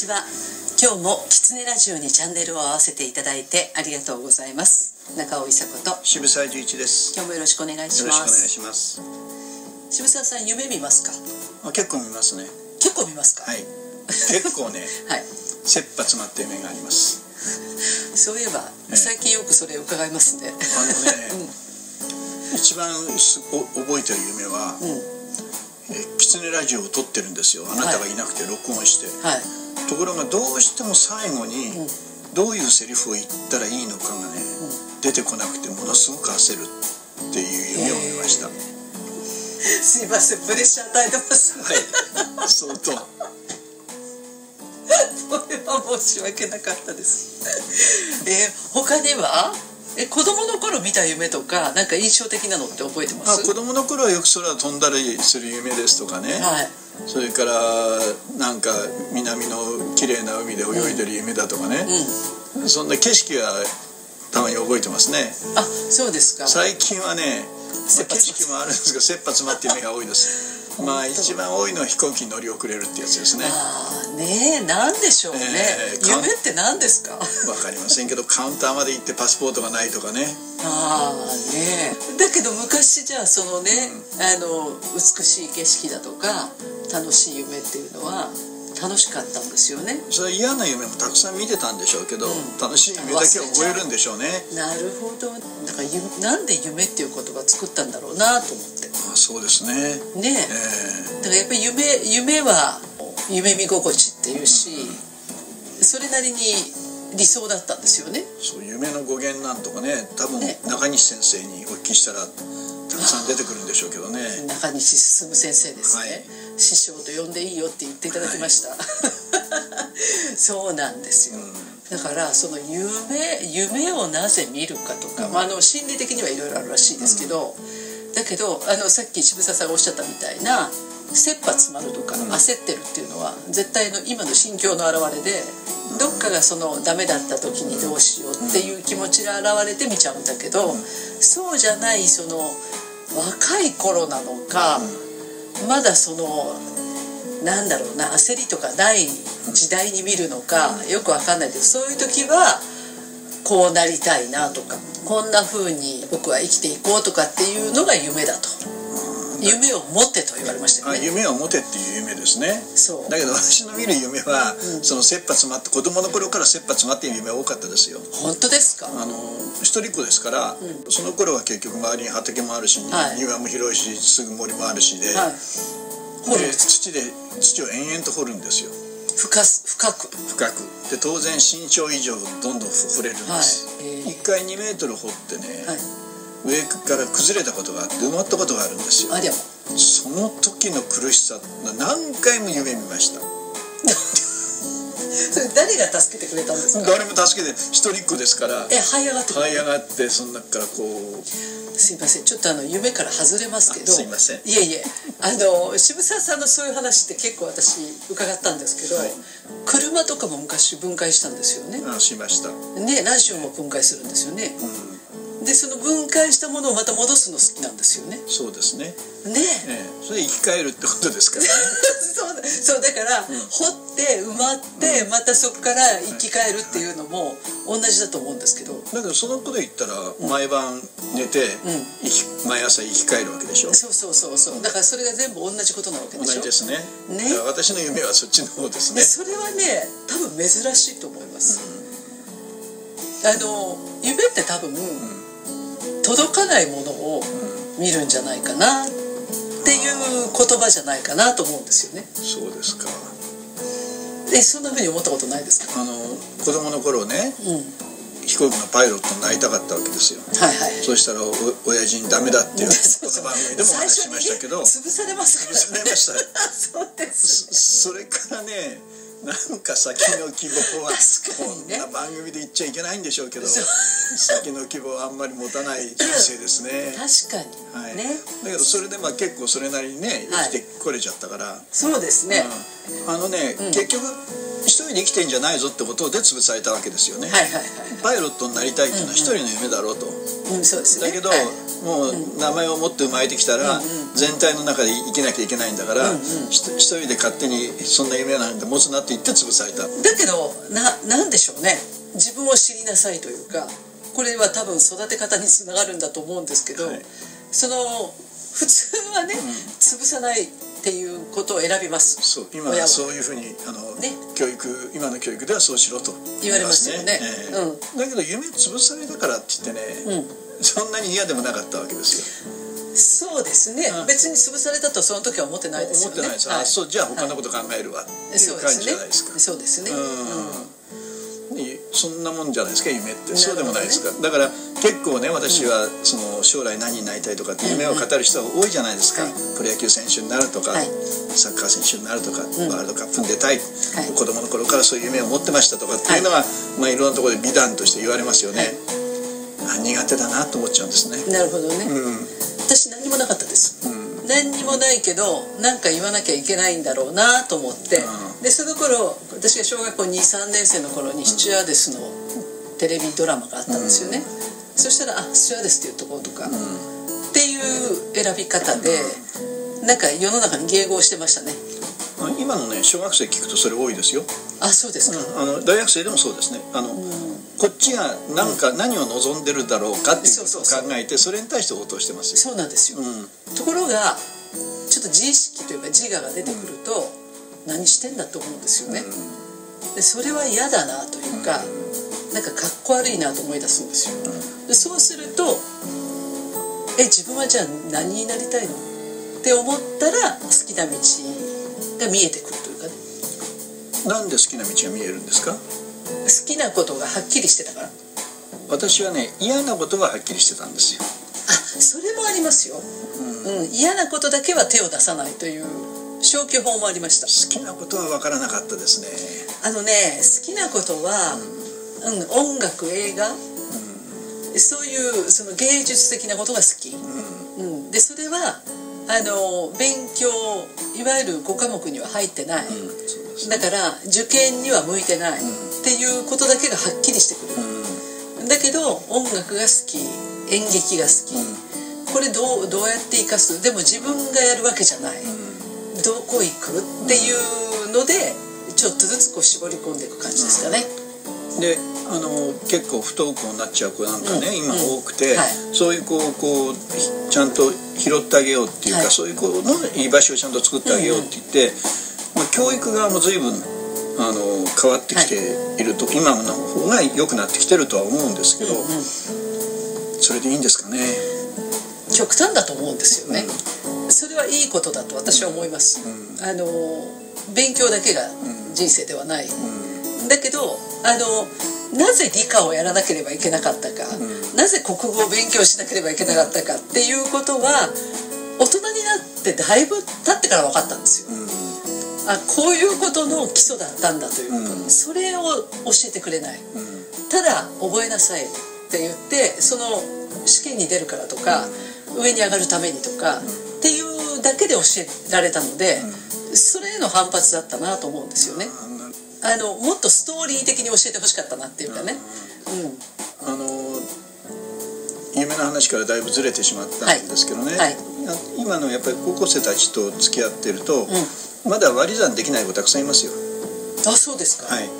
ちは。今日もキツネラジオにチャンネルを合わせていただいてありがとうございます。中尾伊佐子と渋沢十一です。今日もよろしくお願いします。よろしくお願いします。渋沢さん、夢見ますか？結構見ますね。結構見ますか？はい、結構ね、はい、切羽詰まった夢があります。そういえば、最近よくそれ伺いますね。一番覚えてる夢は、キツネラジオを撮ってるんですよ。あなたがいなくて録音して、はい、ところがどうしても最後にどういうセリフを言ったらいいのかがね、出てこなくてものすごく焦るっていう夢を見ました。すいません、プレッシャー与えてますね。はい、相当。これは申し訳なかったです。他には子供の頃見た夢とか、なんか印象的なのって覚えてます？子供の頃はよく空を飛んだりする夢ですとかね、はい、それからなんか南の綺麗な海で泳いでる夢だとかね、そんな景色はたまに覚えてますね。あ、そうですか。最近はね、景色もあるんですが、切羽詰まって夢が多いです。まあ、一番多いのは飛行機に乗り遅れるってやつですね。あ、ねえ、なんでしょうね、夢って何ですか？わかりませんけど、カウンターまで行ってパスポートがないとかね。ああ、ねえ。だけど昔、じゃあそのね、美しい景色だとか楽しい夢っていうのは楽しかったんですよね。それは嫌な夢もたくさん見てたんでしょうけど、楽しい夢だけ覚えるんでしょうね。なるほど。だからなんで夢っていう言葉作ったんだろうなと思って。あ、そうですね。ねえ。だからやっぱり夢は夢見心地っていうし、それなりに理想だったんですよね。そう、夢の語源なんとかね、多分中西先生にお聞きしたらたくさん出てくるんでしょうけどね。中西進先生ですね、はい、師匠と呼んでいいよって言っていただきました、はい、そうなんですよ、だからその夢をなぜ見るかとか、心理的にはいろいろあるらしいですけど、だけどさっき渋沢さんがおっしゃったみたいな切羽詰まるとか、焦ってるっていうのは絶対の今の心境の表れで、どっかがそのダメだった時にどうしようっていう気持ちが現れて見ちゃうんだけど、そうじゃないその若い頃なのか、まだそのなんだろうな、焦りとかない時代に見るのかよくわかんないけど、そういう時はこうなりたいなとか、こんな風に僕は生きていこうとかっていうのが夢だと。夢を持てと言われましたよね。夢を持てっていう夢ですね。そうだけど私の見る夢は、その切羽詰まって、子供の頃から切羽詰まっている夢多かったですよ。本当ですか？一人っ子ですから、その頃は結局周りに畑もあるし、庭も広いし、すぐ森もあるしで、土を延々と掘るんですよ。深くで、当然身長以上どんどん掘れるんです。1回2メートル掘ってね、上から崩れたことがあって埋まったことがあるんですよ。その時の苦しさ、何回も夢見ました。それ誰が助けてくれたんですか？誰も助けて、一人っ子ですから。這い上がってその中からこう、すいません、ちょっと夢から外れますけど。すいません。いえいえ、渋沢さんのそういう話って結構私伺ったんですけど、車とかも昔分解したんですよね。しましたね。ラジオも分解するんですよね。で、その分解したものをまた戻すの好きなんですよね。そうですね。ねえ、それ生き返るってことですからね。そうだから、掘って埋まって、またそこから生き返るっていうのも同じだと思うんですけど。だけどそのこと言ったら、毎晩寝て、毎朝生き返るわけでしょ。そう。だからそれが全部同じことなわけでしょ。同じですね。ね。だから私の夢はそっちの方ですね。それはね、多分珍しいと思います。夢って多分。届かないものを見るんじゃないかなっていう言葉じゃないかなと思うんですよね。そうですか。で、そんなふうに思ったことないですか？子供の頃ね、飛行機のパイロットになりたかったわけですよ。そうしたら親父にダメだっていうこの番組でもお話ししましたけど、潰されますからね。そうですね。それからね、なんか先の希望はこんな番組で言っちゃいけないんでしょうけど、先の希望はあんまり持たない人生ですね。確かに、はい、ね。だけどそれで結構それなりにね、生きてこれちゃったから。そうですね。結局一人で生きてんじゃないぞってことで潰されたわけですよね、はいはいはい、パイロットになりたいっていうのは一人の夢だろうと、うんうん、そうですね、だけど、はい、もう名前を持って生まれてきたら全体の中で生きなきゃいけないんだから、うんうん、一人で勝手にそんな夢なんて持つなって言って潰された。だけどなんでしょうね、自分を知りなさいというか、これは多分育て方につながるんだと思うんですけど、はい、その普通はね、うん、潰さないっていうことを選びます。そう、今はそういうふうにね、教育、今の教育ではそうしろと言われますよね、うん、だけど夢潰されたからって言ってね、うん、そんなに嫌でもなかったわけですよ。そうですね、うん、別に潰されたとその時は思ってないですよね。思ってないです、はい、あ、そう、じゃあ他のこと考えるわ、はい、っていう感じじゃないですか。そうですね、そんなもんじゃないですか夢って。そうでもないですか、ね、だから結構ね、私はその将来何になりたいとかって夢を語る人が多いじゃないですか、うんうん、プロ野球選手になるとか、はい、サッカー選手になるとか、うん、ワールドカップに出たい、はい、子供の頃からそういう夢を持ってましたとかっていうのは、はい、まあ、いろんなところで美談として言われますよね、はい、あ、苦手だなと思っちゃうんですね。なるほどね、うん、私何もなかったです、うん、何にもないけど何か言わなきゃいけないんだろうなと思って、うん、でその頃私が小学校 2,3 年生の頃にスチュアーデスのテレビドラマがあったんですよね、うん、そしたら「あ、スチュアーデスっていうところ」とか、うん、っていう選び方で、うん、なんか世の中に迎合してましたね。今のね、小学生聞くとそれ多いですよ。あ、そうですか、うん、大学生でもそうですね。うん、こっちが何か、うん、何を望んでるだろうかっていうことを考えて、それに対して応答してますよ。そうなんですよ、うん、ところがちょっと自意識というか自我が出てくると、うん、何してんだと思うんですよね、うん、でそれは嫌だなというか、うん、なんかかっこ悪いなと思い出すんですよ、うん、でそうすると自分はじゃあ何になりたいのって思ったら好きな道が見えてくるというかね。なんで好きな道が見えるんですか？好きなことがはっきりしてたから。私はね、嫌なことがはっきりしてたんですよ。あ、それもありますよ、うんうん、嫌なことだけは手を出さないという消去法もありました。好きなことは分からなかったですね。好きなことは、うん、音楽、映画、うん、そういうその芸術的なことが好き、うんうん、でそれは勉強、いわゆる5科目には入ってない、うん、そうですね、だから受験には向いてない、うん、っていうことだけがはっきりしてくる、うん、だけど音楽が好き、演劇が好き、うん、これどうやって生かす、でも自分がやるわけじゃない、うん、どこ行くっていうのでちょっとずつこう絞り込んでいく感じですかね、うん、で結構不登校になっちゃう子なんかね、うん、今多くて、うん、はい、そういう子をこうちゃんと拾ってあげようっていうか、はい、そういう子の居場所をちゃんと作ってあげようって言って、うんうん、まあ、教育側も随分変わってきていると、はい、今の方が良くなってきてるとは思うんですけど、うんうん、それでいいんですかね。極端だと思うんですよね、うん、それはいいことだと私は思います、うん、勉強だけが人生ではない、うん、だけどなぜ理科をやらなければいけなかったか、うん、なぜ国語を勉強しなければいけなかったかっていうことは大人になってだいぶ経ってから分かったんですよ、うん、あ、こういうことの基礎だったんだという、うん、それを教えてくれない、うん、ただ覚えなさいって言って、その試験に出るからとか、うん、上に上がるためにとか、うんっていうだけで教えられたので、うん、それへの反発だったなと思うんですよね。もっとストーリー的に教えてほしかったなっていうかね、うん、夢の話からだいぶずれてしまったんですけどね、はいはい、今のやっぱり高校生たちと付き合ってると、うん、まだ割り算できない子たくさんいますよ。あ、そうですか、はい、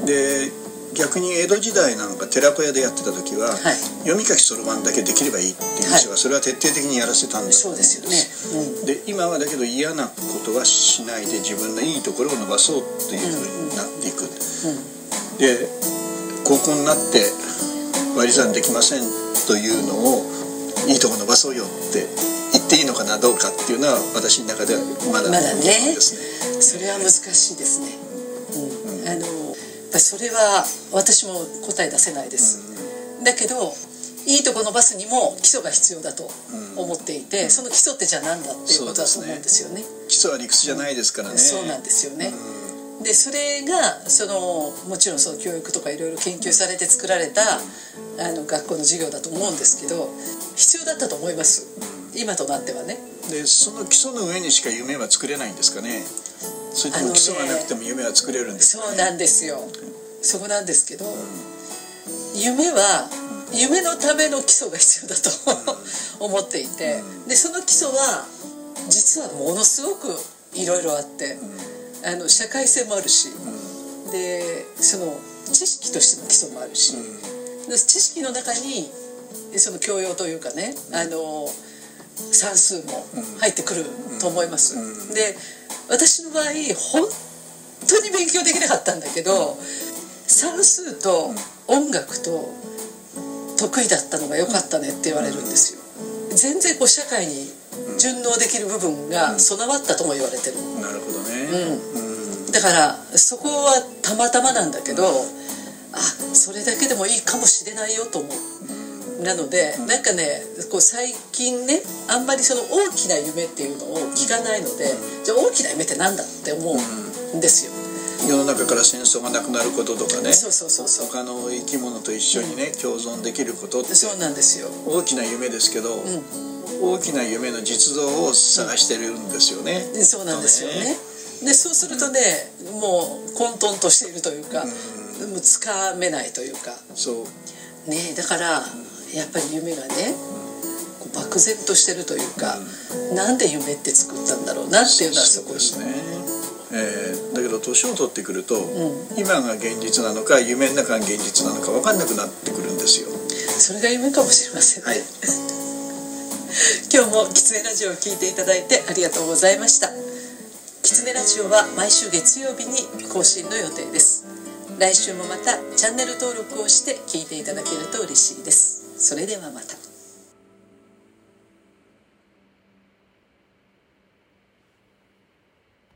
うん、で逆に江戸時代なんか寺子屋でやってた時は、はい、読み書きそろばんだけできればいいっていう人が、それは徹底的にやらせたんだと思うんです。そうですよね、うん、で今はだけど嫌なことはしないで自分のいいところを伸ばそうっていうふうになっていく、うんうん、で高校になって割り算できませんというのをいいとこ伸ばそうよって言っていいのかなどうかっていうのは私の中ではまだね、それは難しいですね、うん、やっぱりそれは私も答え出せないです、うん、だけどいいとこ伸ばすにも基礎が必要だと思っていて、うん、その基礎ってじゃあ何だっていうことだと思うんですよね。基礎は理屈じゃないですからね、うん、そうなんですよね、うん、でそれがもちろんその教育とかいろいろ研究されて作られた学校の授業だと思うんですけど、必要だったと思います、うん、今となってはね。でその基礎の上にしか夢は作れないんですかね。それでも基礎がなくても夢は作れるんです、ね、そうなんですよ、そこなんですけど、夢は夢のための基礎が必要だと思っていて、でその基礎は実はものすごくいろいろあって、社会性もあるし、でその知識としての基礎もあるし、で知識の中にその教養というかね、算数も入ってくると思います、で私の場合本当に勉強できなかったんだけど、算数と音楽と得意だったのが良かったねって言われるんですよ。全然こう社会に順応できる部分が備わったとも言われてる、なるほどね、だからそこはたまたまなんだけど、あ、それだけでもいいかもしれないよと思う。なのでなんかね、こう最近ね、あんまりその大きな夢っていうのを聞かないので、じゃあ大きな夢ってなんだって思うんですよ。世の中から戦争がなくなることとかね、他の生き物と一緒にね、共存できることって、そうなんですよ、大きな夢ですけど、大きな夢の実像を探してるんですよね、そうなんですよね。でそうするとね、もう混沌としているというか、もうつかめないというか、そうね、だからやっぱり夢がね、こう漠然としてるというか、なんで夢って作ったんだろうなっていうのはそこですね。だけど年を取ってくると、今が現実なのか夢の中が現実なのか分かんなくなってくるんですよ。それが夢かもしれませんね、はい、今日もきつねラジオを聞いていただいてありがとうございました。きつねラジオは毎週月曜日に更新の予定です。来週もまたチャンネル登録をして聞いていただけると嬉しいです。それではまた。